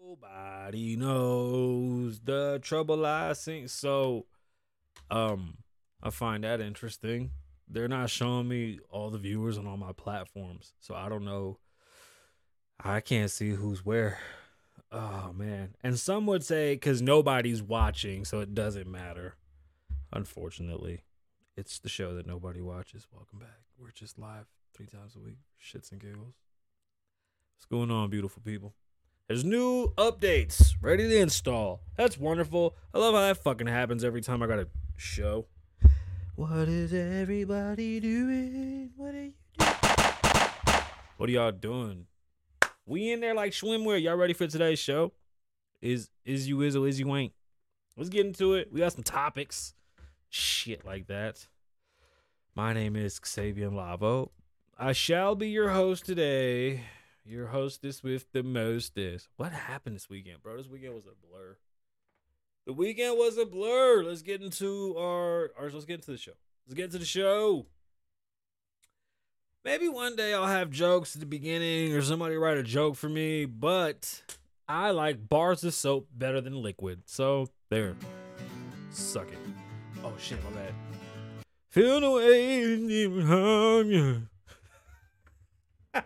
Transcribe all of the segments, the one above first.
Nobody knows the trouble I seen. So, I find that interesting. They're not showing me all the viewers on all my platforms, so I don't know. I can't see who's where. Oh, man. And some would say because nobody's watching, so it doesn't matter. Unfortunately, it's the show that nobody watches. Welcome back. We're just live 3 times a week. Shits and giggles. What's going on, beautiful people? There's new updates ready to install. That's wonderful. I love how that fucking happens every time I got a show. What is everybody doing? What are you doing? What are y'all doing? We in there like swimwear. Y'all ready for today's show? Is you is or is you ain't? Let's get into it. We got some topics. Shit like that. My name is Kasabian Lavoe. I shall be your host today. Your hostess with the mostest. What happened this weekend, bro? This weekend was a blur. The weekend was a blur. Let's get into the show. Maybe one day I'll have jokes at the beginning or somebody write a joke for me, but I like bars of soap better than liquid. So there. Suck it. Oh shit, my bad. Feel the way.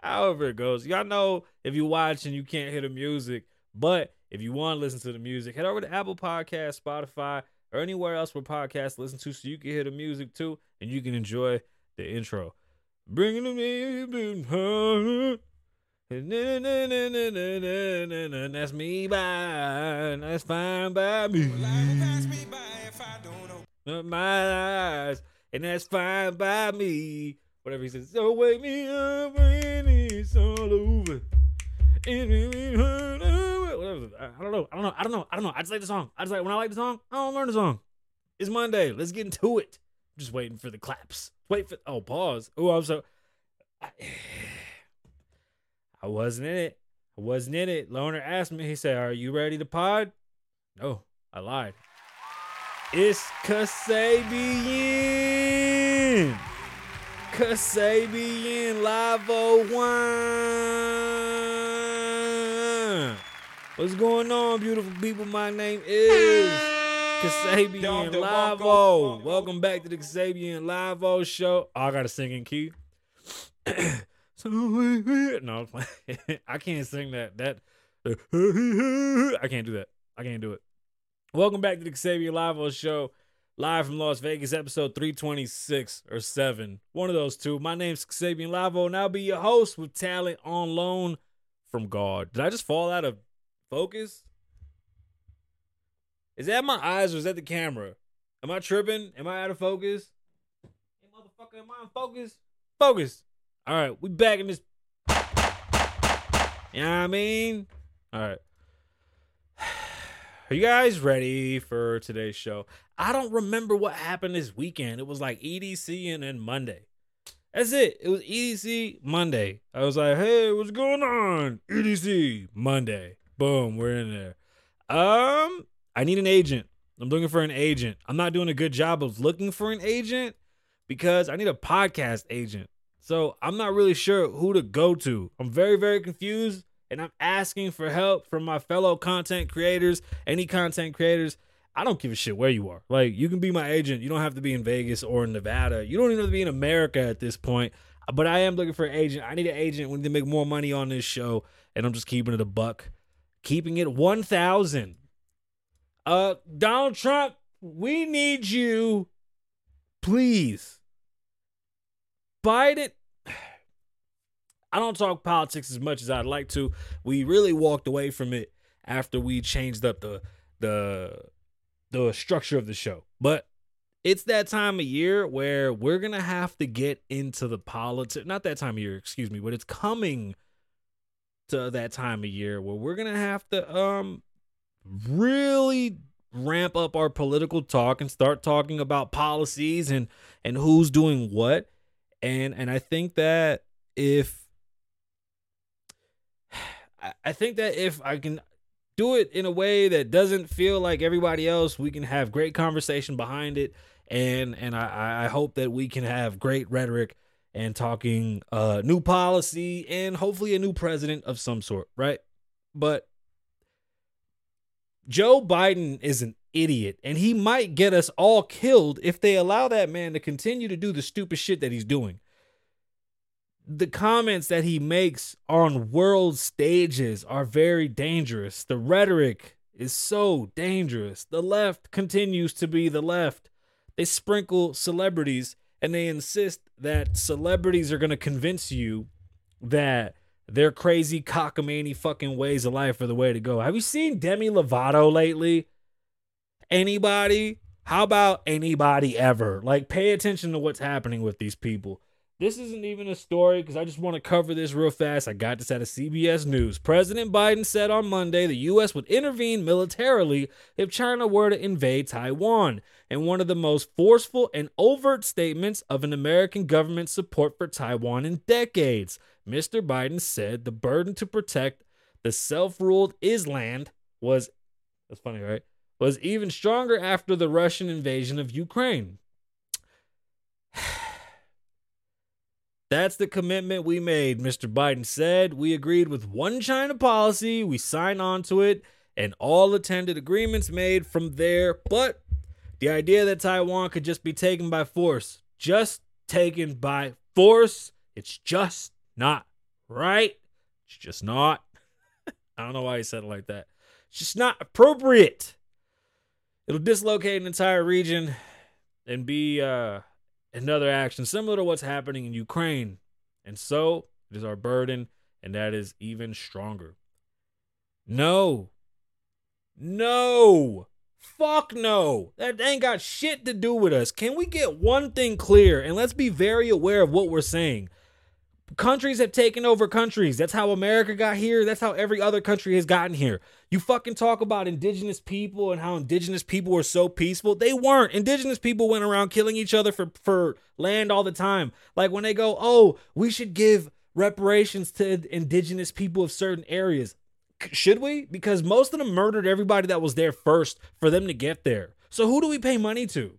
However it goes. Y'all know if you watch and you can't hear the music, but if you want to listen to the music, head over to Apple Podcasts, Spotify, or anywhere else where podcasts listen to so you can hear the music too and you can enjoy the intro. Bringing the music. That's me by. That's fine by me. My eyes. And that's fine by me. Whatever he says. So wake me up when it's all over. Whatever. I don't know. I just like the song. I just like when I like the song. I don't learn the song. It's Monday. Let's get into it. I'm just waiting for the claps. Pause. Oh, I'm so. I wasn't in it. Loner asked me. He said, "Are you ready to pod?" No, I lied. It's Kasabian Lavoe. What's going on, beautiful people? My name is Kasabian Lavoe. Welcome back to the Kasabian Lavoe show. Oh, I got to sing in key. No, I can't sing that. I can't do that. I can't do it. Welcome back to the Xavier Lavoe show. Live from Las Vegas, episode 326 or 7. One of those two. My name's Kasabian Lavoe, and I'll be your host with talent on loan from God. Did I just fall out of focus? Is that my eyes or is that the camera? Am I tripping? Am I out of focus? Hey, motherfucker, am I in focus? Focus. All right, we back in this. You know what I mean? All right. Are you guys ready for today's show? I don't remember what happened this weekend. It was like EDC and then Monday. That's it. It was EDC Monday. I was like, hey, what's going on? EDC Monday. Boom, we're in there. I need an agent. I'm looking for an agent. I'm not doing a good job of looking for an agent because I need a podcast agent. So I'm not really sure who to go to. I'm very, very confused. And I'm asking for help from my fellow content creators, any content creators. I don't give a shit where you are. Like, you can be my agent. You don't have to be in Vegas or in Nevada. You don't even have to be in America at this point. But I am looking for an agent. I need an agent. We need to make more money on this show. And I'm just keeping it a buck. Keeping it 1,000. Donald Trump, we need you. Please. Biden. I don't talk politics as much as I'd like to. We really walked away from it after we changed up the structure of the show. But it's that time of year where we're going to have to get into the politics. Not that time of year, excuse me, but it's coming to that time of year where we're going to have to really ramp up our political talk and start talking about policies and who's doing what. And I think that if I can do it in a way that doesn't feel like everybody else, we can have great conversation behind it. And I hope that we can have great rhetoric and talking new policy and hopefully a new president of some sort, right? But Joe Biden is an idiot, and he might get us all killed if they allow that man to continue to do the stupid shit that he's doing. The comments that he makes on world stages are very dangerous. The rhetoric is so dangerous. The left continues to be the left. They sprinkle celebrities and they insist that celebrities are going to convince you that their crazy cockamamie fucking ways of life are the way to go. Have you seen Demi Lovato lately? Anybody? How about anybody ever? Like, pay attention to what's happening with these people. This isn't even a story because I just want to cover this real fast. I got this out of CBS News. President Biden said on Monday the U.S. would intervene militarily if China were to invade Taiwan, in one of the most forceful and overt statements of an American government support for Taiwan in decades. Mr. Biden said the burden to protect the self-ruled island was, that's funny, right? Was even stronger after the Russian invasion of Ukraine. That's the commitment we made, Mr. Biden said. We agreed with one China policy, we signed on to it, and all attended agreements made from there. But the idea that Taiwan could just be taken by force, it's just not right. It's just not. I don't know why he said it like that. It's just not appropriate. It'll dislocate an entire region and be another action similar to what's happening in Ukraine. And so it is our burden, and that is even stronger. No. Fuck no. That ain't got shit to do with us. Can we get one thing clear? And let's be very aware of what we're saying. Countries have taken over countries. That's how America got here. That's how every other country has gotten here. You fucking talk about indigenous people and how indigenous people were so peaceful. They weren't. Indigenous people went around killing each other for land all the time. Like when they go, oh, we should give reparations to indigenous people of certain areas. Should we? Because most of them murdered everybody that was there first for them to get there. So who do we pay money to?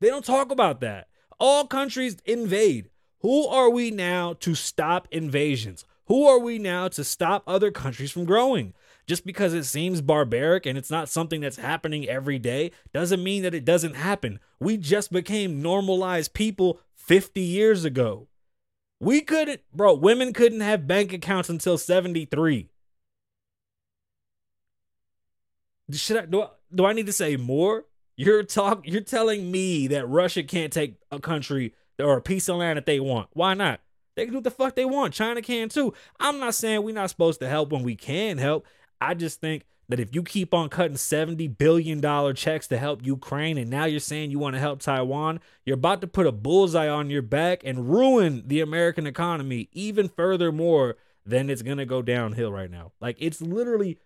They don't talk about that. All countries invade. Who are we now to stop invasions? Who are we now to stop other countries from growing? Just because it seems barbaric and it's not something that's happening every day doesn't mean that it doesn't happen. We just became normalized people 50 years ago. We couldn't, bro, women couldn't have bank accounts until 73. Do I need to say more? You're telling me that Russia can't take a country or a piece of land that they want. Why not? They can do what the fuck they want. China can too. I'm not saying we're not supposed to help when we can help. I just think that if you keep on cutting $70 billion checks to help Ukraine and now you're saying you want to help Taiwan, you're about to put a bullseye on your back and ruin the American economy even furthermore than it's going to go downhill right now. Like, it's literally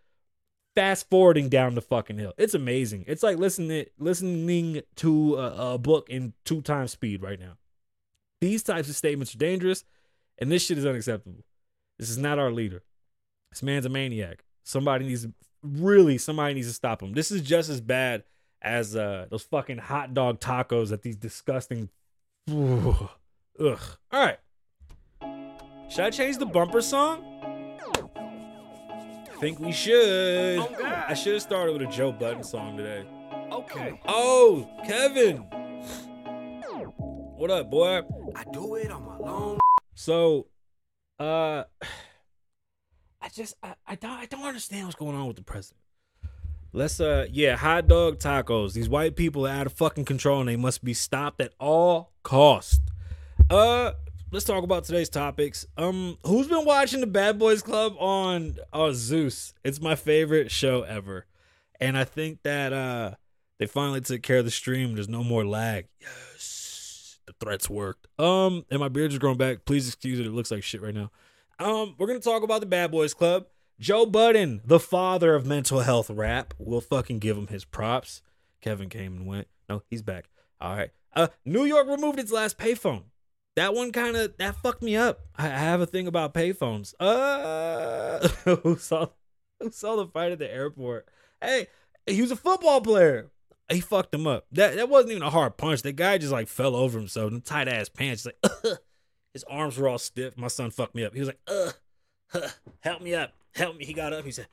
fast forwarding down the fucking hill. It's amazing. It's like listening to a book in 2x speed right now. These types of statements are dangerous, and this shit is unacceptable. This is not our leader. This man's a maniac. Somebody needs to stop him. This is just as bad as those fucking hot dog tacos at these disgusting. Ugh. All right. Should I change the bumper song? I think we should. Oh, I should have started with a Joe Budden song today. Okay. Oh, Kevin. What up, boy? I do it on my own. So, I don't understand what's going on with the president. Let's, hot dog tacos. These white people are out of fucking control and they must be stopped at all cost. Let's talk about today's topics. Who's been watching the Bad Boys Club on Zeus? It's my favorite show ever. And I think that, they finally took care of the stream. There's no more lag. Yes. The threats worked. And my beard is growing back. Please excuse it. It looks like shit right now. We're going to talk about the Bad Boys Club. Joe Budden, the father of mental health rap. We'll fucking give him his props. Kevin came and went. No, he's back. All right. New York removed its last payphone. That fucked me up. I have a thing about payphones. Who saw the fight at the airport? Hey, he was a football player. He fucked him up. That wasn't even a hard punch. The guy just like fell over himself in tight ass pants. Like, ugh. His arms were all stiff. My son fucked me up. He was like, help me up. Help me. He got up. He said,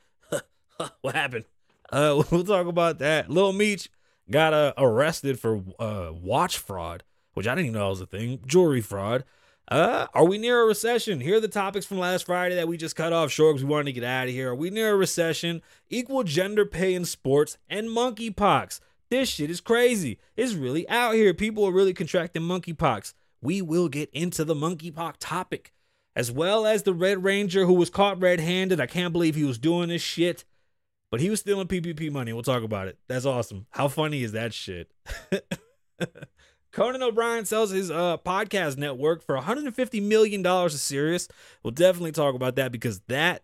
What happened? We'll talk about that. Lil Meech got arrested for watch fraud, which I didn't even know was a thing. Jewelry fraud. Are we near a recession? Here are the topics from last Friday that we just cut off short because we wanted to get out of here. Are we near a recession? Equal gender pay in sports and monkeypox. This shit is crazy. It's really out here. People are really contracting monkeypox. We will get into the monkeypox topic, as well as the Red Ranger who was caught red-handed. I can't believe he was doing this shit, but he was stealing PPP money. We'll talk about it. That's awesome. How funny is that shit? Conan O'Brien sells his podcast network for $150 million to Sirius. We'll definitely talk about that because that's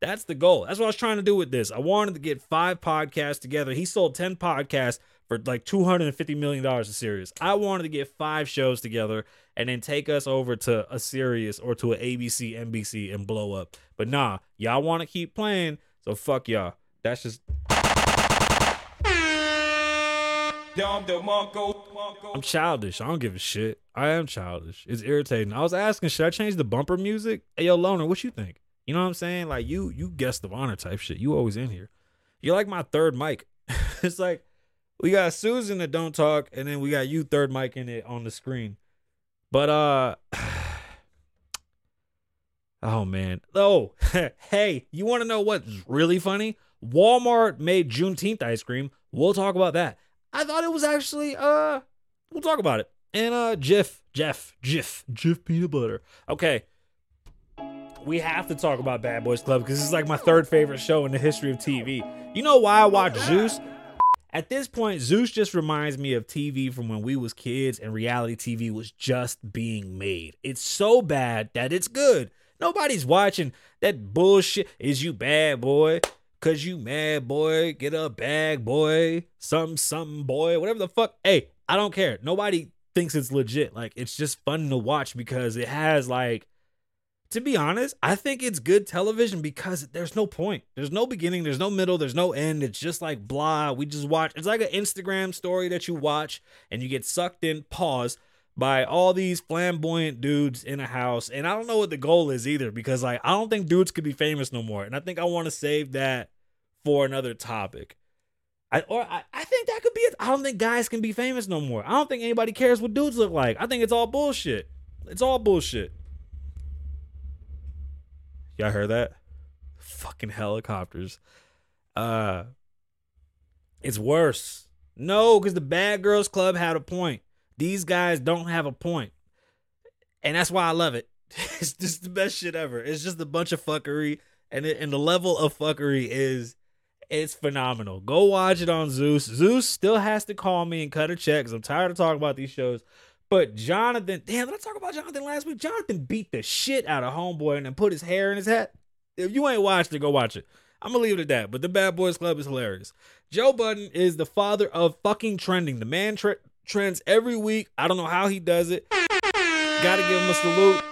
the goal. That's what I was trying to do with this. I wanted to get 5 podcasts together. He sold 10 podcasts for like $250 million to Sirius. I wanted to get 5 shows together and then take us over to a Sirius or to an ABC, NBC and blow up. But nah, y'all want to keep playing, so fuck y'all. That's just... I'm childish. I don't give a shit. I am childish. It's irritating. I was asking, should I change the bumper music? Hey, yo, Loner, what you think? You know what I'm saying? Like, you guest of honor type shit. You always in here. You're like my third mic. It's like, we got Susan that don't talk, and then we got you third mic in it on the screen. But, oh, man. Oh, hey, you want to know what's really funny? Walmart made Juneteenth ice cream. We'll talk about that. I thought it was actually, we'll talk about it. And, Jif peanut butter. Okay. We have to talk about Bad Boys Club because it's like my third favorite show in the history of TV. You know why I watch Zeus? At this point, Zeus just reminds me of TV from when we was kids and reality TV was just being made. It's so bad that it's good. Nobody's watching that bullshit. Is you bad boy? Cause you mad boy, get a bag boy, something boy, whatever the fuck. Hey, I don't care. Nobody thinks it's legit. Like, it's just fun to watch because it has like, to be honest, I think it's good television because there's no point. There's no beginning. There's no middle. There's no end. It's just like blah. We just watch. It's like an Instagram story that you watch and you get sucked in, pause, by all these flamboyant dudes in a house. And I don't know what the goal is either, because like, I don't think dudes could be famous no more. And I think I want to save that for another topic. I think that could be it. I don't think guys can be famous no more. I don't think anybody cares what dudes look like. I think it's all bullshit. It's all bullshit. Y'all heard that? Fucking helicopters. It's worse. No, because the Bad Girls Club had a point. These guys don't have a point. And that's why I love it. It's just the best shit ever. It's just a bunch of fuckery. And the level of fuckery it's phenomenal. Go watch it on Zeus. Zeus still has to call me and cut a check because I'm tired of talking about these shows. But Jonathan, damn, did I talk about Jonathan last week? Jonathan beat the shit out of Homeboy and then put his hair in his hat. If you ain't watched it, go watch it. I'm going to leave it at that. But the Bad Boys Club is hilarious. Joe Budden is the father of fucking trending. The man trends every week. I don't know how he does it. Gotta give him a salute.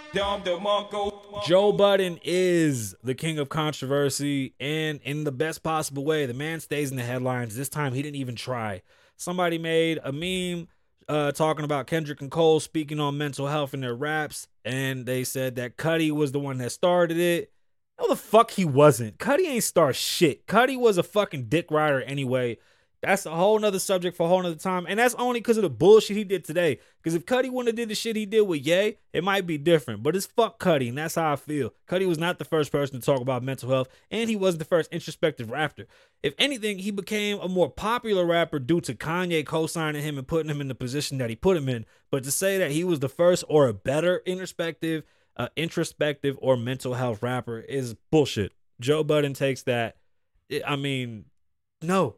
Joe Budden is the king of controversy, and in the best possible way. The man stays in the headlines. This time he didn't even try. Somebody made a meme talking about Kendrick and Cole speaking on mental health in their raps, and they said that Cudi was the one that started it. No, the fuck he wasn't. Cudi ain't start shit. Cudi was a fucking dick rider anyway. That's a whole nother subject for a whole nother time. And that's only because of the bullshit he did today. Because if Cudi wouldn't have did the shit he did with Ye, it might be different. But it's fuck Cudi, and that's how I feel. Cudi was not the first person to talk about mental health, and he wasn't the first introspective rapper. If anything, he became a more popular rapper due to Kanye co-signing him and putting him in the position that he put him in. But to say that he was the first or a better introspective or mental health rapper is bullshit. Joe Budden takes that. No,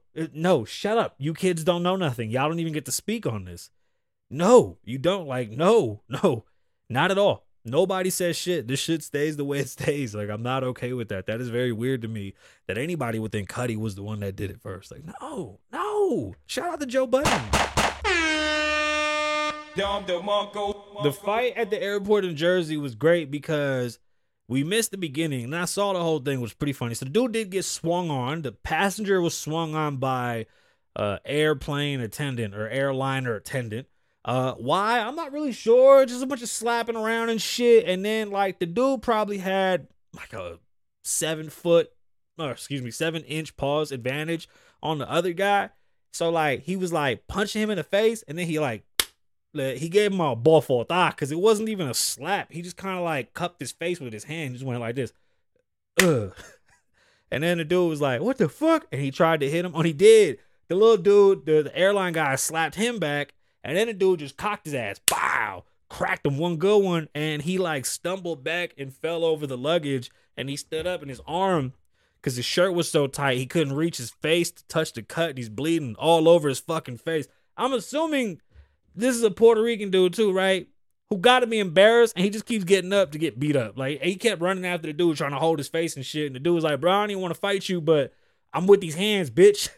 shut up. You kids don't know nothing. Y'all don't even get to speak on this. No, you don't. Like, no, not at all. Nobody says shit. This shit stays the way it stays. Like, I'm not okay with that. That is very weird to me that anybody would think Cudi was the one that did it first. Like, no. Shout out to Joe Budden. The fight at the airport in Jersey was great because we missed the beginning, and I saw the whole thing, which was pretty funny. So the dude did get swung on. The passenger was swung on by airplane attendant or airliner attendant. Why? I'm not really sure. Just a bunch of slapping around and shit. And then, like, the dude probably had, like, a 7-foot 7-inch paws advantage on the other guy. So like he was like punching him in the face, and then he like he gave him a ball for a thigh because it wasn't even a slap. He just kind of like cupped his face with his hand. He just went like this. Ugh. And then the dude was like, what the fuck? And he tried to hit him. Oh, he did. The little dude, the airline guy slapped him back. And then the dude just cocked his ass. Pow! Cracked him one good one. And he like stumbled back and fell over the luggage. And he stood up in his arm because his shirt was so tight. He couldn't reach his face to touch the cut. He's bleeding all over his fucking face. I'm assuming this is a Puerto Rican dude too, right? Who got to be embarrassed, and he just keeps getting up to get beat up. Like, he kept running after the dude, trying to hold his face and shit. And the dude was like, bro, I don't even want to fight you, but I'm with these hands, bitch.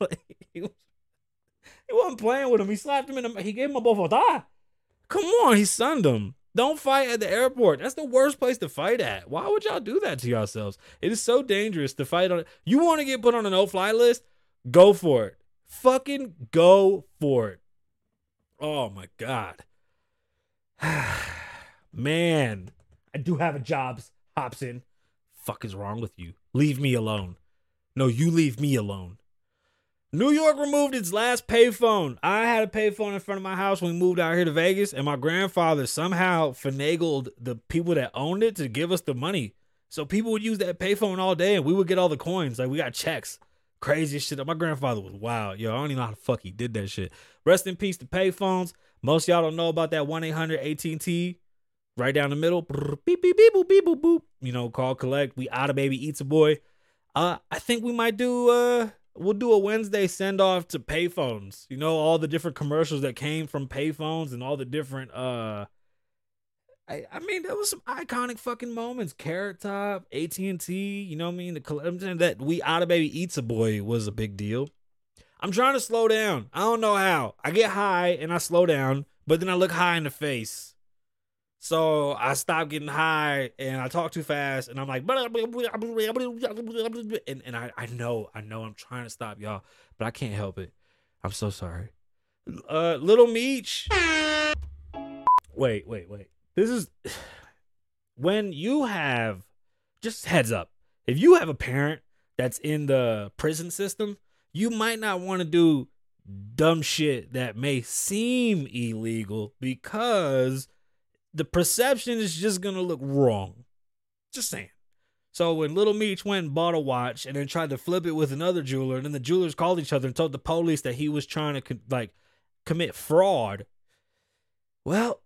Like, he wasn't playing with him. He slapped him in the... He gave him a bofo thigh. Come on, he sunned him. Don't fight at the airport. That's the worst place to fight at. Why would y'all do that to yourselves? It is so dangerous to fight on... You want to get put on a no-fly list? Go for it. Fucking go for it. Oh, my God. Man, I do have a job, Hobson. Fuck is wrong with you? Leave me alone. No, you leave me alone. New York removed its last payphone. I had a payphone in front of my house when we moved out here to Vegas, and my grandfather somehow finagled the people that owned it to give us the money. So people would use that payphone all day, and we would get all the coins. Like, we got checks. Crazy shit. My grandfather was wild. Yo, I don't even know how the fuck he did that shit. Rest in peace to payphones. Most of y'all don't know about that 1-800-AT&T right down the middle. Beep, beep, beep, boop, beep, boop, boop. You know, call, collect. We out of baby, eats a boy. I think we might do, we'll do a Wednesday send off to payphones. You know, all the different commercials that came from payphones and all the different, I mean, there was some iconic fucking moments. Carrot Top, AT&T, you know what I mean? I'm saying that we out of baby, eats a boy was a big deal. I'm trying to slow down. I don't know how. I get high and I slow down, but then I look high in the face. So I stop getting high and I talk too fast and I'm like, and I know I'm trying to stop y'all, but I can't help it. I'm so sorry. Lil Meech. Wait. This is when you have, just heads up, if you have a parent that's in the prison system, you might not want to do dumb shit that may seem illegal because the perception is just going to look wrong. Just saying. So when Lil Meech went and bought a watch and then tried to flip it with another jeweler, and then the jewelers called each other and told the police that he was trying to commit fraud. Well,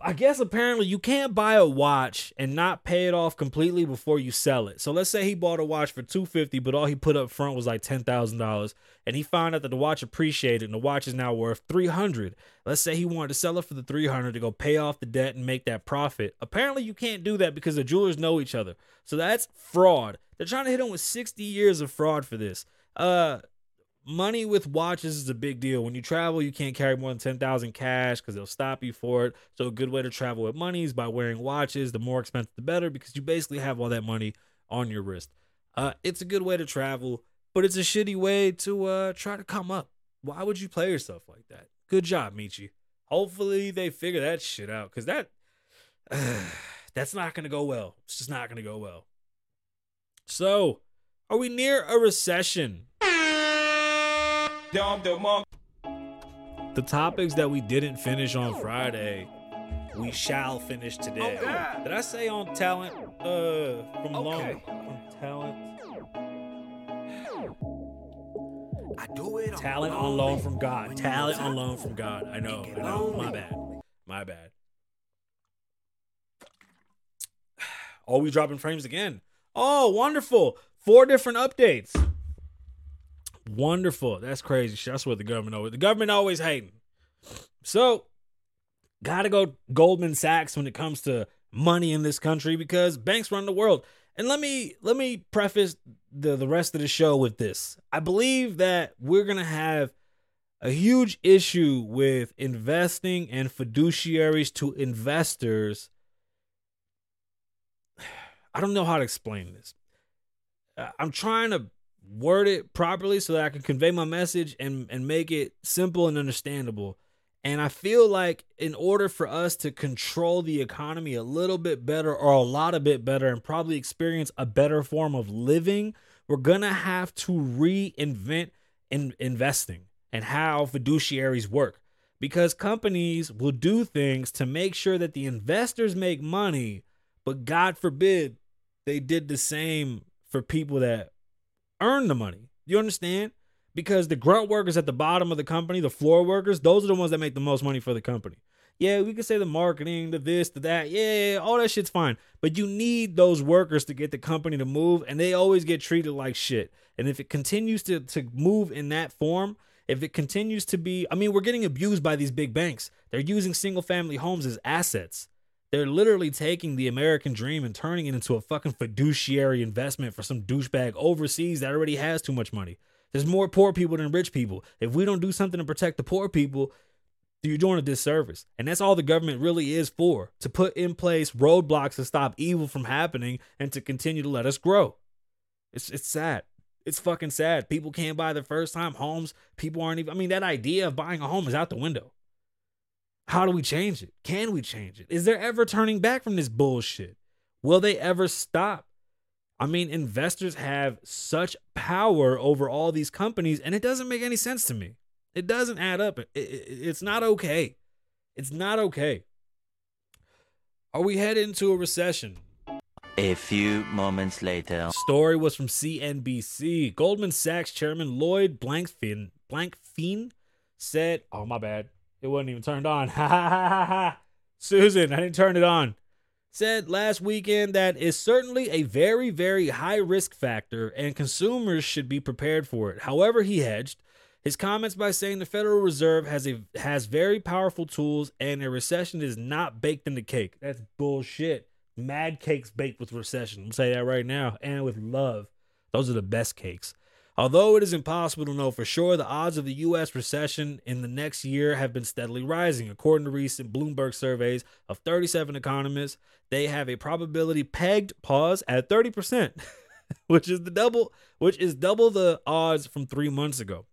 I guess apparently you can't buy a watch and not pay it off completely before you sell it. So let's say he bought a watch for $250, but all he put up front was like $10,000, and he found out that the watch appreciated and the watch is now worth $300. Let's say he wanted to sell it for the $300 to go pay off the debt and make that profit. Apparently you can't do that because the jewelers know each other. So that's fraud. They're trying to hit him with 60 years of fraud for this. Money with watches is a big deal. When you travel, you can't carry more than 10,000 cash because they'll stop you for it. So a good way to travel with money is by wearing watches. The more expensive, the better, because you basically have all that money on your wrist. It's a good way to travel, but it's a shitty way to try to come up. Why would you play yourself like that? Good job, Michi. Hopefully they figure that shit out, because that's not going to go well. It's just not going to go well. So are we near a recession? The topics that we didn't finish on Friday, we shall finish today. Oh, did I say on talent? Talent. I do it. Talent on loan from God. Talent on loan from God. I know. My bad. Oh, we dropping frames again. Oh, wonderful. 4 different updates. Wonderful. That's crazy. That's what the government always hating. So gotta go Goldman Sachs when it comes to money in this country, because banks run the world. And let me preface the rest of the show with this. I believe that we're gonna have a huge issue with investing and fiduciaries to investors. I don't know how to explain this. I'm trying to word it properly so that I can convey my message and make it simple and understandable. And I feel like in order for us to control the economy a little bit better, or a lot of bit better, and probably experience a better form of living, we're going to have to reinvent investing and how fiduciaries work, because companies will do things to make sure that the investors make money. But God forbid they did the same for people that earn the money. You understand? Because the grunt workers at the bottom of the company, the floor workers, those are the ones that make the most money for the company. Yeah, we can say the marketing, the this, the that. Yeah, all that shit's fine. But you need those workers to get the company to move, and they always get treated like shit. And if it continues to move in that form, if it continues to be, I mean, we're getting abused by these big banks. They're using single-family homes as assets. They're literally taking the American dream and turning it into a fucking fiduciary investment for some douchebag overseas that already has too much money. There's more poor people than rich people. If we don't do something to protect the poor people, you're doing a disservice. And that's all the government really is for, to put in place roadblocks to stop evil from happening and to continue to let us grow. It's sad. It's fucking sad. People can't buy their first time homes. People aren't even, I mean, that idea of buying a home is out the window. How do we change it? Can we change it? Is there ever turning back from this bullshit? Will they ever stop? I mean, investors have such power over all these companies, and it doesn't make any sense to me. It doesn't add up. It's not okay. It's not okay. Are we headed into a recession? A few moments later. Story was from CNBC. Goldman Sachs chairman Lloyd Blankfein said, oh, my bad. It wasn't even turned on. Ha ha ha ha ha. Susan, I didn't turn it on. Said last weekend that is certainly a very, very high risk factor and consumers should be prepared for it. However, he hedged his comments by saying the Federal Reserve has very powerful tools and a recession is not baked in the cake. That's bullshit. Mad cakes baked with recession. I'll say that right now. And with love. Those are the best cakes. Although it is impossible to know for sure, the odds of the U.S. recession in the next year have been steadily rising. According to recent Bloomberg surveys of 37 economists, they have a probability pegged at 30%, which is double the odds from 3 months ago.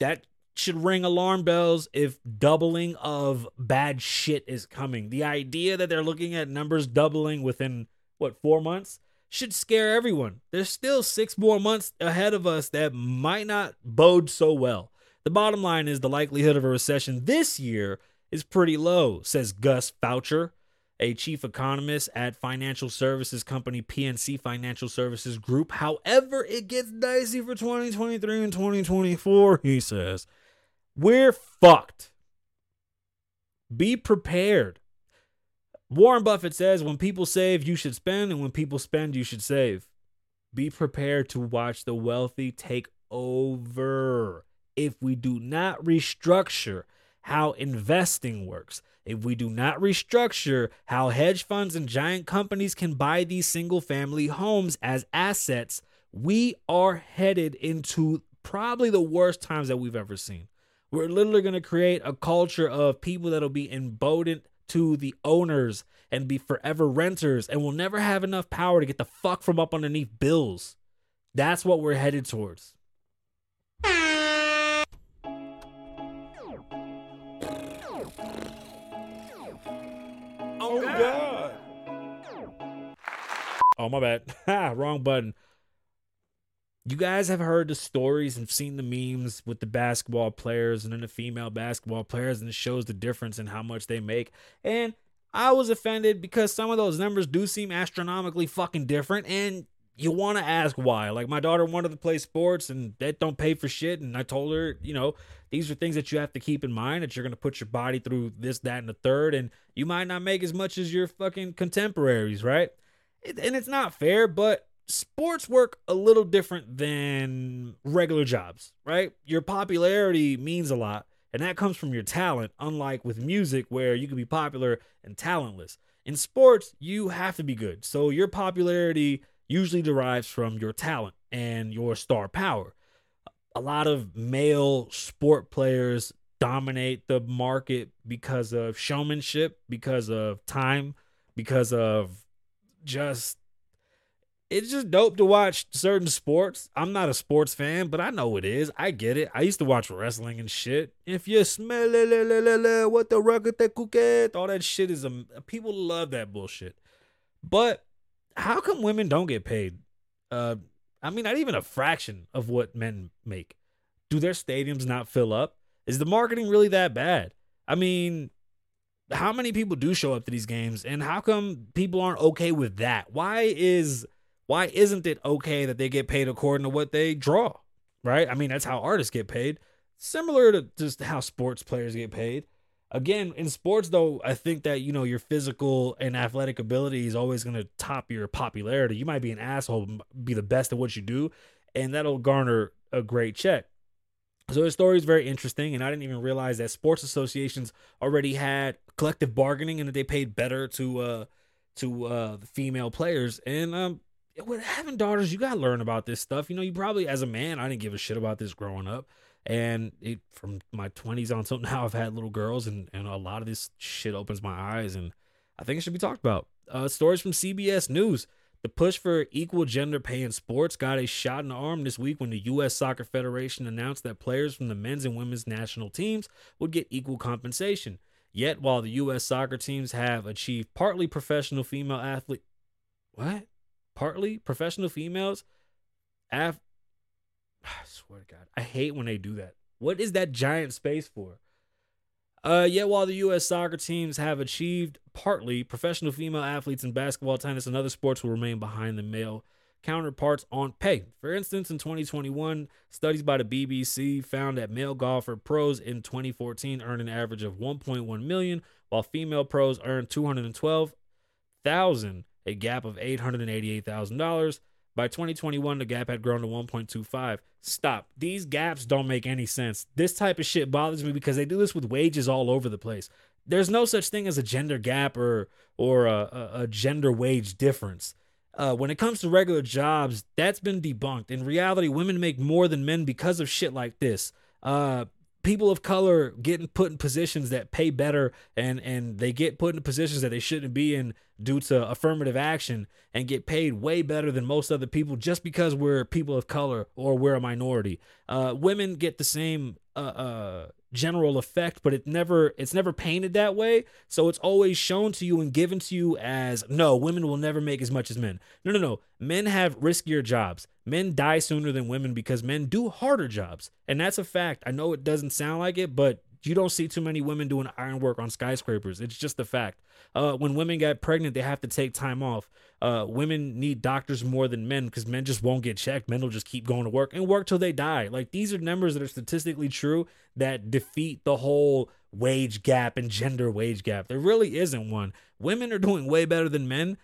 That should ring alarm bells if doubling of bad shit is coming. The idea that they're looking at numbers doubling within, 4 months? Should scare everyone. There's still 6 more months ahead of us that might not bode so well. The bottom line is the likelihood of a recession this year is pretty low, says Gus Faucher, a chief economist at financial services company PNC Financial Services Group. However, it gets dicey for 2023 and 2024, he says. We're fucked. Be prepared. Warren Buffett says, when people save, you should spend. And when people spend, you should save. Be prepared to watch the wealthy take over. If we do not restructure how investing works, if we do not restructure how hedge funds and giant companies can buy these single family homes as assets, we are headed into probably the worst times that we've ever seen. We're literally going to create a culture of people that'll be emboldened to the owners and be forever renters and will never have enough power to get the fuck from up underneath bills. That's what we're headed towards. Oh God. Oh, my bad. Wrong button. You guys have heard the stories and seen the memes with the basketball players and then the female basketball players, and it shows the difference in how much they make. And I was offended because some of those numbers do seem astronomically fucking different, and you want to ask why. Like, my daughter wanted to play sports, and that don't pay for shit, and I told her, these are things that you have to keep in mind, that you're going to put your body through this, that, and the third, and you might not make as much as your fucking contemporaries, right? And it's not fair, but sports work a little different than regular jobs, right? Your popularity means a lot, and that comes from your talent, unlike with music where you can be popular and talentless. In sports, you have to be good. So your popularity usually derives from your talent and your star power. A lot of male sport players dominate the market because of showmanship, because of time, because of just... It's just dope to watch certain sports. I'm not a sports fan, but I know it is. I get it. I used to watch wrestling and shit. If you smell it, what the rocket that cooked, all that shit is people love that bullshit. But how come women don't get paid? I mean, not even a fraction of what men make. Do their stadiums not fill up? Is the marketing really that bad? I mean, how many people do show up to these games, and how come people aren't okay with that? Why isn't it okay that they get paid according to what they draw, right? I mean, that's how artists get paid, similar to just how sports players get paid. Again, in sports, though, I think that, you know, your physical and athletic ability is always going to top your popularity. You might be an asshole, be the best at what you do, and that'll garner a great check. So his story is very interesting, and I didn't even realize that sports associations already had collective bargaining and that they paid better to the female players. And with having daughters, you got to learn about this stuff. You know, you probably, as a man, I didn't give a shit about this growing up. And from my 20s on till now, I've had little girls, and a lot of this shit opens my eyes, and I think it should be talked about. Stories from CBS News. The push for equal gender pay in sports got a shot in the arm this week when the U.S. Soccer Federation announced that players from the men's and women's national teams would get equal compensation. Yet, while the U.S. soccer teams have achieved partly professional female athlete... What? Partly professional females? I swear to God, I hate when they do that. What is that giant space for? Yet while the U.S. soccer teams have achieved partly, professional female athletes in basketball, tennis, and other sports will remain behind the male counterparts on pay. For instance, in 2021, studies by the BBC found that male golfer pros in 2014 earned an average of $1.1 million, while female pros earned $212,000, a gap of $888,000. By 2021, the gap had grown to 1.25. Stop. These gaps don't make any sense. This type of shit bothers me because they do this with wages all over the place. There's no such thing as a gender gap or a gender wage difference. When it comes to regular jobs, that's been debunked. In reality, women make more than men because of shit like this. People of color getting put in positions that pay better, and they get put in positions that they shouldn't be in due to affirmative action, and get paid way better than most other people just because we're people of color or we're a minority. Women get the same general effect, but it's never painted that way. So it's always shown to you and given to you as, no, women will never make as much as men. No. Men have riskier jobs. Men die sooner than women because men do harder jobs. And that's a fact. I know it doesn't sound like it, but you don't see too many women doing ironwork on skyscrapers. It's just a fact. When women get pregnant, they have to take time off. Women need doctors more than men because men just won't get checked. Men will just keep going to work and work till they die. Like, these are numbers that are statistically true that defeat the whole wage gap and gender wage gap. There really isn't one. Women are doing way better than men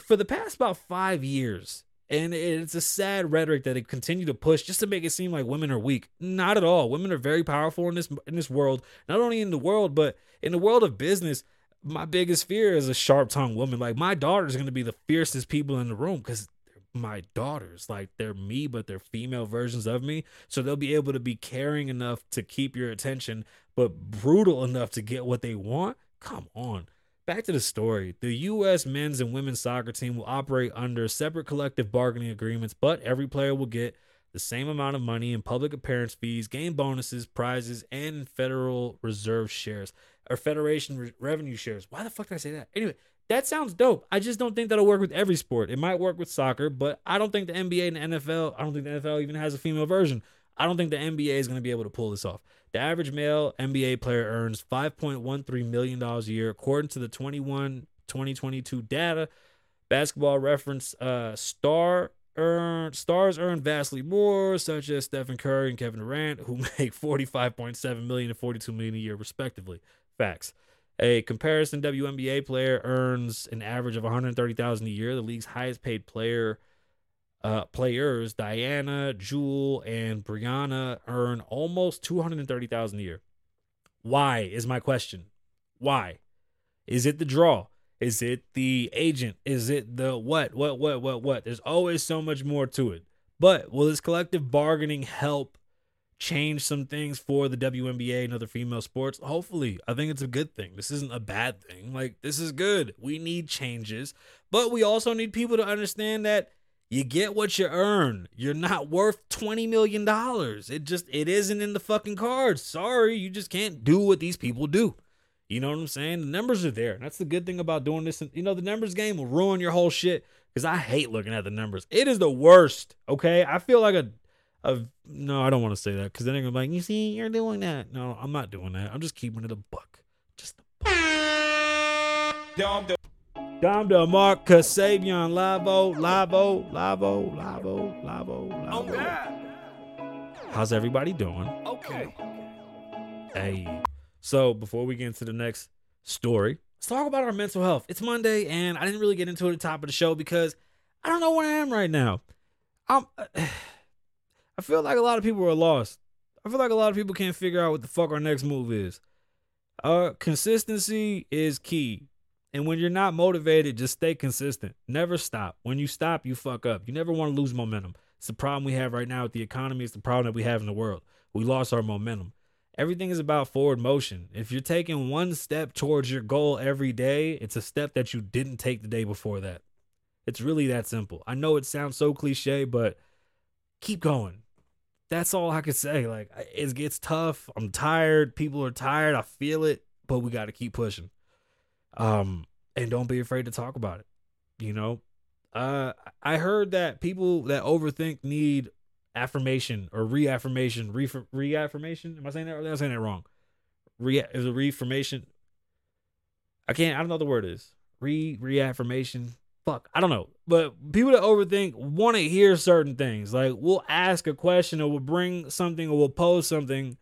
for the past about 5 years. And it's a sad rhetoric that they continue to push just to make it seem like women are weak. Not at all. Women are very powerful in this world, not only in the world, but in the world of business. My biggest fear is a sharp-tongued woman. Like, my daughters are going to be the fiercest people in the room because they're my daughters. Like, they're me, but they're female versions of me. So they'll be able to be caring enough to keep your attention, but brutal enough to get what they want. Come on. Back to the story. The U.S. men's and women's soccer team will operate under separate collective bargaining agreements, but every player will get the same amount of money in public appearance fees, game bonuses, prizes, and Federal Reserve shares or Federation revenue shares. Why the fuck did I say that? Anyway, that sounds dope. I just don't think that'll work with every sport. It might work with soccer, but I don't think the NBA and the NFL, I don't think the NFL even has a female version. I don't think the NBA is going to be able to pull this off. The average male NBA player earns $5.13 million a year, according to the 2022 data. Basketball Reference, stars earn vastly more, such as Stephen Curry and Kevin Durant, who make $45.7 million and $42 million a year, respectively. Facts. A comparison, WNBA player earns an average of $130,000 a year. The league's highest-paid players Diana, Jewel, and Brianna earn almost $230,000 a year. Why is my question? Why? Is it the draw? Is it the agent? Is it the what? There's always so much more to it. But will this collective bargaining help change some things for the WNBA and other female sports? Hopefully. I think it's a good thing. This isn't a bad thing. Like, this is good. We need changes, but we also need people to understand that you get what you earn. You're not worth $20 million. It isn't in the fucking cards. Sorry, you just can't do what these people do. You know what I'm saying? The numbers are there. That's the good thing about doing this. You know, the numbers game will ruin your whole shit because I hate looking at the numbers. It is the worst, okay? I feel like no, I don't want to say that because then they're going to be like, you see, you're doing that. No, I'm not doing that. I'm just keeping it a buck. Just the buck. Dom the Mark, Kasabian Lavoe. Oh, God. How's everybody doing? Okay. Hey. So before we get into the next story, let's talk about our mental health. It's Monday, and I didn't really get into it at the top of the show because I don't know where I am right now. I feel like a lot of people are lost. I feel like a lot of people can't figure out what the fuck our next move is. Consistency is key. And when you're not motivated, just stay consistent. Never stop. When you stop, you fuck up. You never want to lose momentum. It's the problem we have right now with the economy. It's the problem that we have in the world. We lost our momentum. Everything is about forward motion. If you're taking one step towards your goal every day, it's a step that you didn't take the day before that. It's really that simple. I know it sounds so cliche, but keep going. That's all I could say. Like, it gets tough. I'm tired. People are tired. I feel it, but we got to keep pushing. And don't be afraid to talk about it. You know, I heard that people that overthink need affirmation or reaffirmation, reaffirmation. Am I saying that? Or am I saying that wrong? Is a reaffirmation. I don't know what the word is. Reaffirmation. Fuck. I don't know. But people that overthink want to hear certain things. Like, we'll ask a question or we'll bring something or we'll pose something.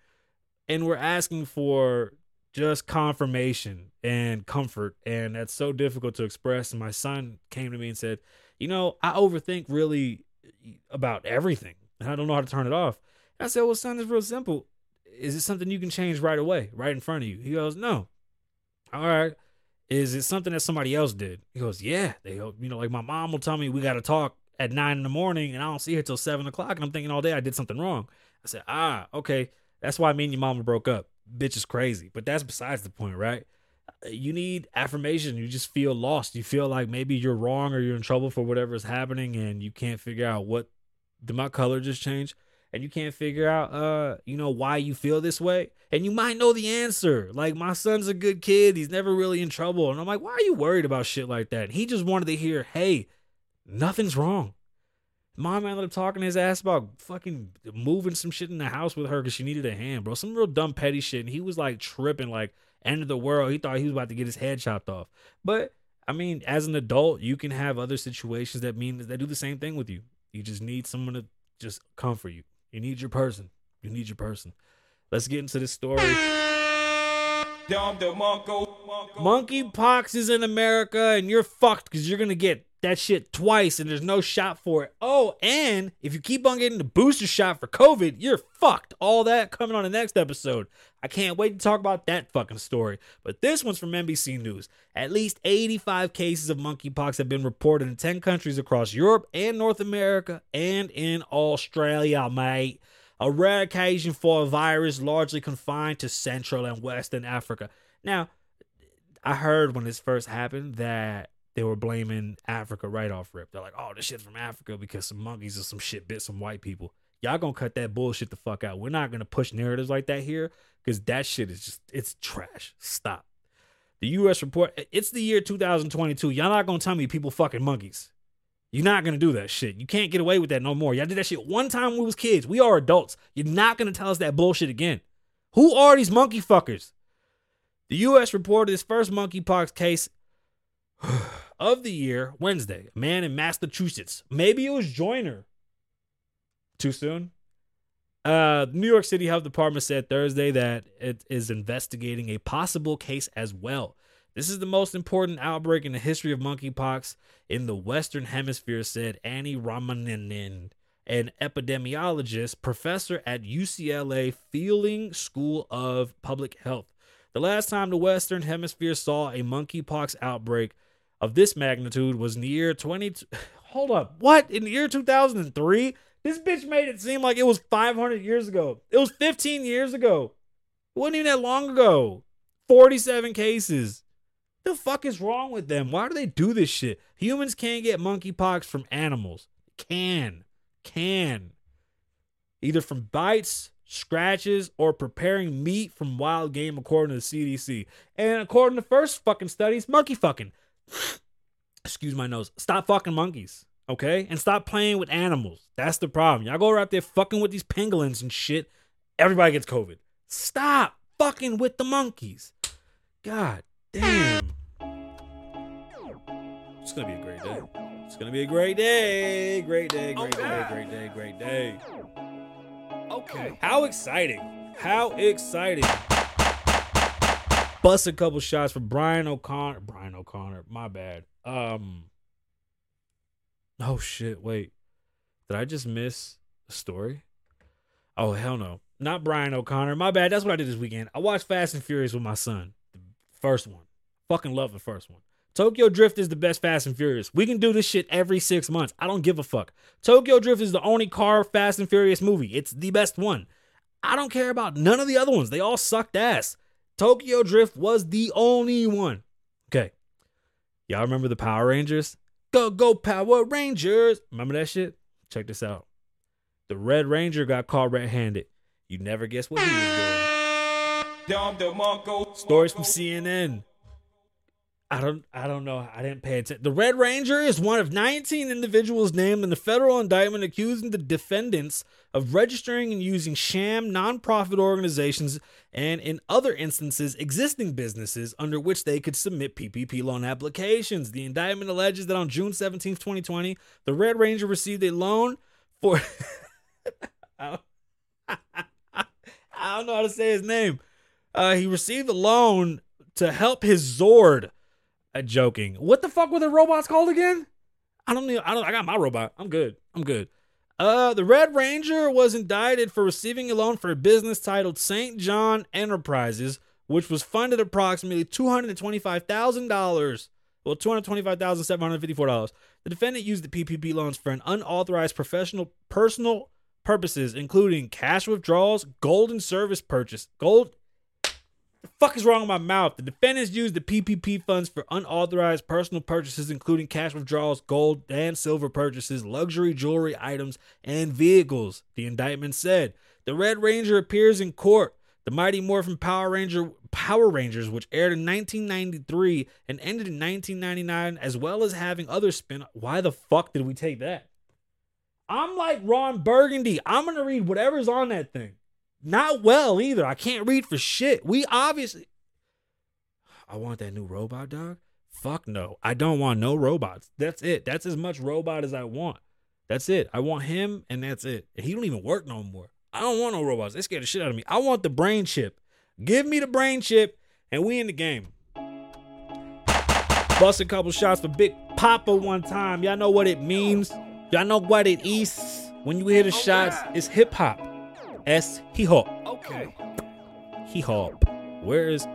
And we're asking for just confirmation and comfort. And that's so difficult to express. And my son came to me and said, you know, I overthink really about everything. And I don't know how to turn it off. And I said, well, son, it's real simple. Is it something you can change right away, right in front of you? He goes, no. All right. Is it something that somebody else did? He goes, yeah. They, like my mom will tell me we got to talk at 9 a.m. and I don't see her till 7 o'clock. And I'm thinking all day I did something wrong. I said, okay. That's why me and your mama broke up. Bitch is crazy. But that's besides the point, right? You need affirmation. You just feel lost. You feel like maybe you're wrong or you're in trouble for whatever is happening and you can't figure out what. Did my color just change? And you can't figure out, why you feel this way. And you might know the answer. Like, my son's a good kid. He's never really in trouble. And I'm like, why are you worried about shit like that? And he just wanted to hear, hey, nothing's wrong. Mom ended up talking to his ass about fucking moving some shit in the house with her because she needed a hand, bro. Some real dumb, petty shit. And he was like tripping, like end of the world. He thought he was about to get his head chopped off. But I mean, as an adult, you can have other situations that do the same thing with you. You just need someone to just comfort you. You need your person. Let's get into this story. Monkeypox is in America, and you're fucked because you're going to get that shit twice, and there's no shot for it. Oh, and if you keep on getting the booster shot for COVID, you're fucked. All that coming on the next episode. I can't wait to talk about that fucking story. But this one's from NBC News. At least 85 cases of monkeypox have been reported in 10 countries across Europe and North America and in Australia, mate. A rare occasion for a virus largely confined to Central and Western Africa. Now, I heard when this first happened that they were blaming Africa right off rip. They're like, oh, this shit's from Africa because some monkeys or some shit bit some white people. Y'all gonna cut that bullshit the fuck out. We're not gonna push narratives like that here because that shit is just, it's trash. Stop. The U.S. report, it's the year 2022. Y'all not gonna tell me people fucking monkeys. You're not gonna do that shit. You can't get away with that no more. Y'all did that shit one time when we was kids. We are adults. You're not gonna tell us that bullshit again. Who are these monkey fuckers? The U.S. reported its first monkeypox case of the year Wednesday. A man in Massachusetts. Maybe it was Joyner. Too soon? New York City Health Department said Thursday that it is investigating a possible case as well. This is the most important outbreak in the history of monkeypox in the Western Hemisphere, said Annie Ramanan, an epidemiologist professor at UCLA Fielding School of Public Health. The last time the Western Hemisphere saw a monkeypox outbreak of this magnitude was in the year 20... Hold up. What? In the year 2003? This bitch made it seem like it was 500 years ago. It was 15 years ago. It wasn't even that long ago. 47 cases. The fuck is wrong with them? Why do they do this shit? Humans can't get monkeypox from animals. Either from bites, scratches, or preparing meat from wild game, according to the CDC. And according to first fucking studies, monkey fucking. Excuse my nose. Stop fucking monkeys, okay? And stop playing with animals. That's the problem. Y'all go out there fucking with these pangolins and shit. Everybody gets COVID. Stop fucking with the monkeys. God damn. It's gonna be a great day. It's gonna be a great day. Great day, great day, great day, great day. Okay. How exciting. How exciting. Bust a couple shots for Brian O'Connor. Brian O'Connor, my bad. Oh shit, wait. Did I just miss a story? Oh, hell no. Not Brian O'Connor. My bad. That's what I did this weekend. I watched Fast and Furious with my son. The first one. Fucking love the first one. Tokyo Drift is the best Fast and Furious. We can do this shit every 6 months. I don't give a fuck. Tokyo Drift is the only car Fast and Furious movie. It's the best one. I don't care about none of the other ones. They all sucked ass. Tokyo Drift was the only one. Okay. Y'all remember the Power Rangers? Go, go, Power Rangers. Remember that shit? Check this out. The Red Ranger got caught red-handed. You never guess what he was doing. Stories from CNN. I don't know. I didn't pay attention. The Red Ranger is one of 19 individuals named in the federal indictment accusing the defendants of registering and using sham nonprofit organizations and, in other instances, existing businesses under which they could submit PPP loan applications. The indictment alleges that on June 17, 2020, the Red Ranger received a loan for... I don't know how to say his name. He received a loan to help his Zord. Joking. What the fuck were the robots called again? I got my robot. I'm good. The Red Ranger was indicted for receiving a loan for a business titled St. John Enterprises, which was funded approximately $225,000. Well, $225,754. The defendant used the PPP loans for an unauthorized professional personal purposes, including cash withdrawals, gold and service purchase, gold. The fuck is wrong with my mouth? The defendants used the PPP funds for unauthorized personal purchases, including cash withdrawals, gold and silver purchases, luxury jewelry items, and vehicles, the indictment said. The Red Ranger appears in court. The Mighty Morphin Power Rangers, which aired in 1993 and ended in 1999, as well as having other spin. Why the fuck did we take that? I'm like Ron Burgundy. I'm going to read whatever's on that thing. Not well either. I can't read for shit. We obviously. I want that new robot, dog. Fuck no. I don't want no robots. That's it. That's as much robot as I want. That's it. I want him and that's it. And he don't even work no more. I don't want no robots. They scared the shit out of me. I want the brain chip. Give me the brain chip and we in the game. Bust a couple shots for Big Papa one time. Y'all know what it means. Y'all know what it is. When you hear the shots, it's hip hop. S he hop. Okay. He hop. Where is?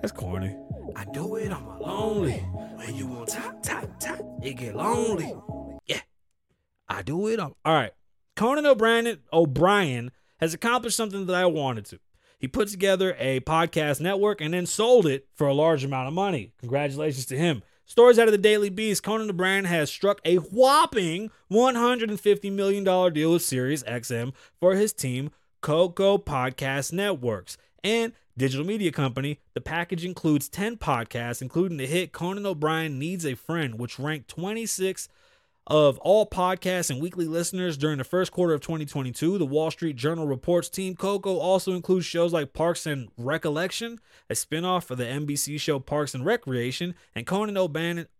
That's corny. I do it on my lonely. When you want top, top, top, it get lonely. Yeah. I do it on. All right. Conan O'Brien has accomplished something that I wanted to. He put together a podcast network and then sold it for a large amount of money. Congratulations to him. Stories out of the Daily Beast, Conan O'Brien has struck a whopping $150 million deal with Sirius XM for his team, Coco Podcast Networks, and digital media company. The package includes 10 podcasts, including the hit Conan O'Brien Needs a Friend, which ranked 26th of all podcasts and weekly listeners during the first quarter of 2022. The Wall Street Journal reports Team Coco also includes shows like Parks and Recollection, a spinoff for the NBC show Parks and Recreation, and Conan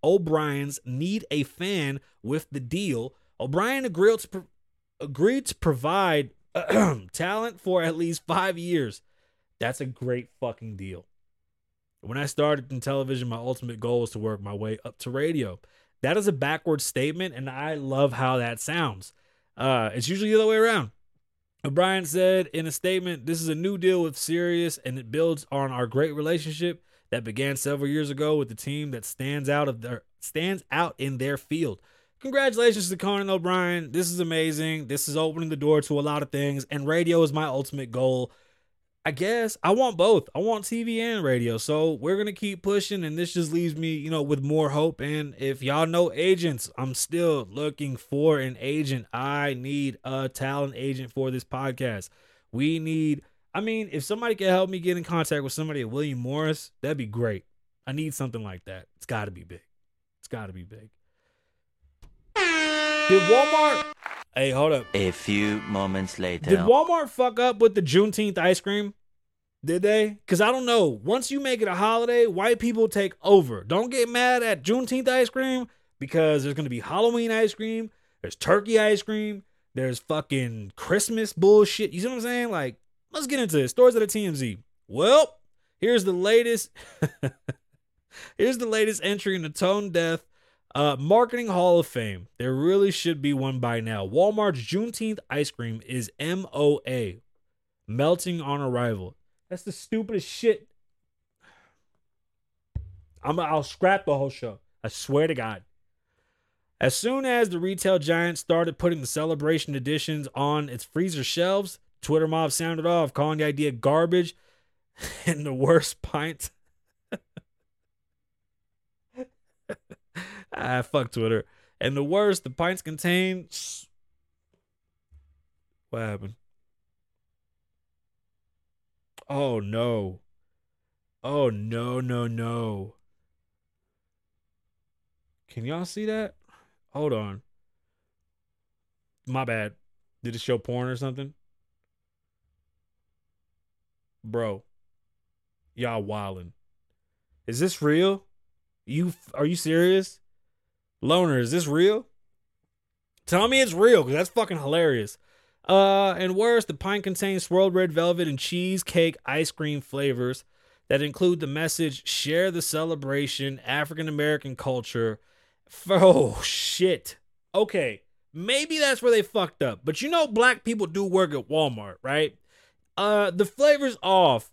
O'Brien's Need a Fan. With the deal, O'Brien agreed to provide talent for at least 5 years. That's a great fucking deal. When I started in television, my ultimate goal was to work my way up to radio. That is a backward statement, and I love how that sounds. It's usually the other way around. O'Brien said in a statement, "This is a new deal with Sirius, and it builds on our great relationship that began several years ago with the team that stands out in their field." Congratulations to Conan O'Brien. This is amazing. This is opening the door to a lot of things, and radio is my ultimate goal. I guess I want both. I want TV and radio. So we're going to keep pushing. And this just leaves me, with more hope. And if y'all know agents, I'm still looking for an agent. I need a talent agent for this podcast. We need, I mean, if somebody can help me get in contact with somebody at William Morris, that'd be great. I need something like that. It's got to be big. It's got to be big. Did Walmart... Hey, hold up. A few moments later. Did Walmart fuck up with the Juneteenth ice cream? Did they? Because I don't know. Once you make it a holiday, white people take over. Don't get mad at Juneteenth ice cream because there's going to be Halloween ice cream. There's turkey ice cream. There's fucking Christmas bullshit. You see what I'm saying? Like, let's get into it. Stories of the TMZ. Well, here's the latest. Here's the latest entry in the tone deaf Marketing Hall of Fame. There really should be one by now. Walmart's Juneteenth ice cream is MOA, melting on arrival. That's the stupidest shit. I'll scrap the whole show. I swear to God. As soon as the retail giant started putting the celebration editions on its freezer shelves, Twitter mob sounded off, calling the idea garbage and the worst pint. Ah, fuck Twitter. And the worst, the pints contain... What happened? Oh, no. Oh, no. Can y'all see that? Hold on. My bad. Did it show porn or something? Bro. Y'all wildin'. Is this real? Are you serious? Loner, is this real? Tell me it's real, because that's fucking hilarious. And worse, the pint contains swirled red velvet and cheesecake ice cream flavors that include the message, share the celebration, African-American culture. Oh, shit. Okay, maybe that's where they fucked up. But you know black people do work at Walmart, right? The flavor's off.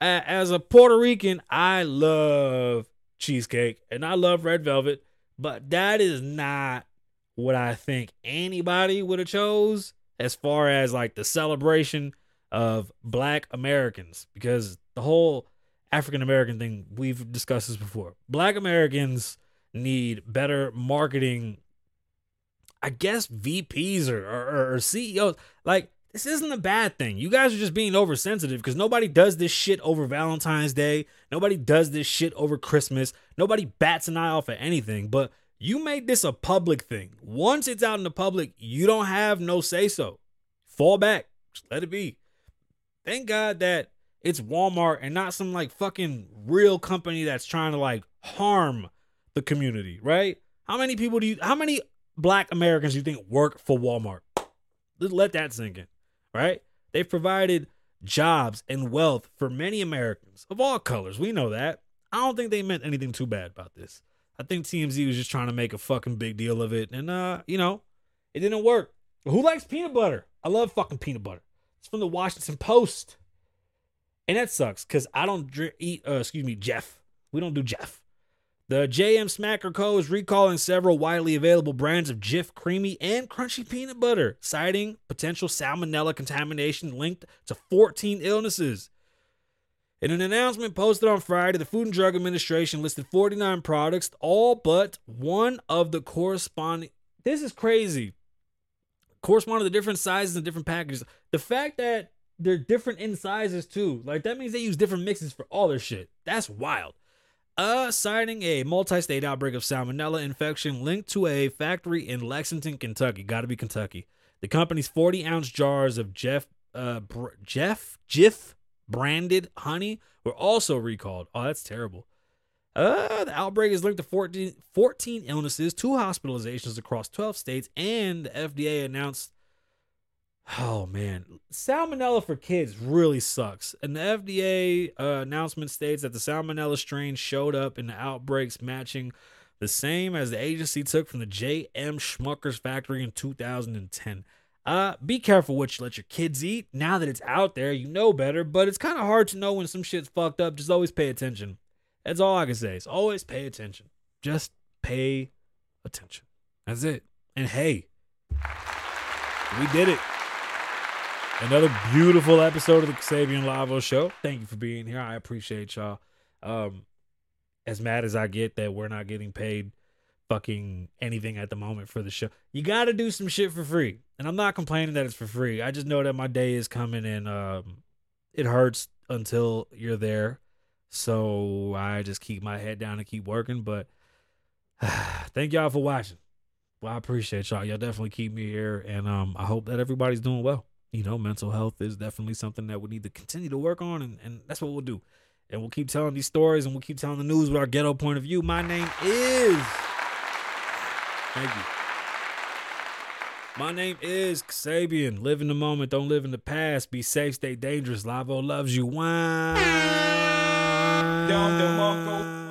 As a Puerto Rican, I love cheesecake, and I love red velvet. But that is not what I think anybody would have chose as far as like the celebration of black Americans, because the whole African-American thing, we've discussed this before. Black Americans need better marketing. I guess VPs or CEOs, like this isn't a bad thing. You guys are just being oversensitive because nobody does this shit over Valentine's Day. Nobody does this shit over Christmas. Nobody bats an eye off at anything, but you made this a public thing. Once it's out in the public, you don't have no say-so. Fall back. Just let it be. Thank God that it's Walmart and not some like fucking real company that's trying to like harm the community, right? How many black Americans do you think work for Walmart? Let that sink in. Right? They've provided jobs and wealth for many Americans of all colors. We know that. I don't think they meant anything too bad about this. I think TMZ was just trying to make a fucking big deal of it. And, you know, it didn't work. Who likes peanut butter? I love fucking peanut butter. It's from the Washington Post. And that sucks because I don't eat Jif. We don't do Jif. The JM Smacker Co. is recalling several widely available brands of Jif creamy and crunchy peanut butter, citing potential salmonella contamination linked to 14 illnesses. In an announcement posted on Friday, the Food and Drug Administration listed 49 products, all but one of the corresponding... This is crazy. Corresponding to different sizes and different packages. The fact that they're different in sizes, too. Like, that means they use different mixes for all their shit. That's wild. Citing a multi-state outbreak of salmonella infection linked to a factory in Lexington, Kentucky. Gotta be Kentucky. The company's 40-ounce jars of Jif branded honey were also recalled. Oh, that's terrible. The outbreak is linked to 14 illnesses, 2 hospitalizations across 12 states, and the FDA announced... Oh, man. Salmonella for kids really sucks. And the FDA announcement states that the salmonella strain showed up in the outbreaks matching the same as the agency took from the J.M. Schmucker's factory in 2010. Be careful what you let your kids eat. Now that it's out there, you know better, but it's kind of hard to know when some shit's fucked up. Just always pay attention. That's all I can say. It's always pay attention. Just pay attention. That's it. And hey, we did it. Another beautiful episode of the Kasabian Lavoe Show. Thank you for being here. I appreciate y'all. As mad as I get that we're not getting paid fucking anything at the moment for the show, you got to do some shit for free. And I'm not complaining that it's for free. I just know that my day is coming, and it hurts until you're there. So I just keep my head down and keep working. But thank y'all for watching. Well, I appreciate y'all. Y'all definitely keep me here. And I hope that everybody's doing well. You know, mental health is definitely something that we need to continue to work on. And that's what we'll do. And we'll keep telling these stories, and we'll keep telling the news with our ghetto point of view. My name is... Thank you. My name is Kasabian. Live in the moment. Don't live in the past. Be safe. Stay dangerous. Lavoe loves you. Wine. Don DeMarco.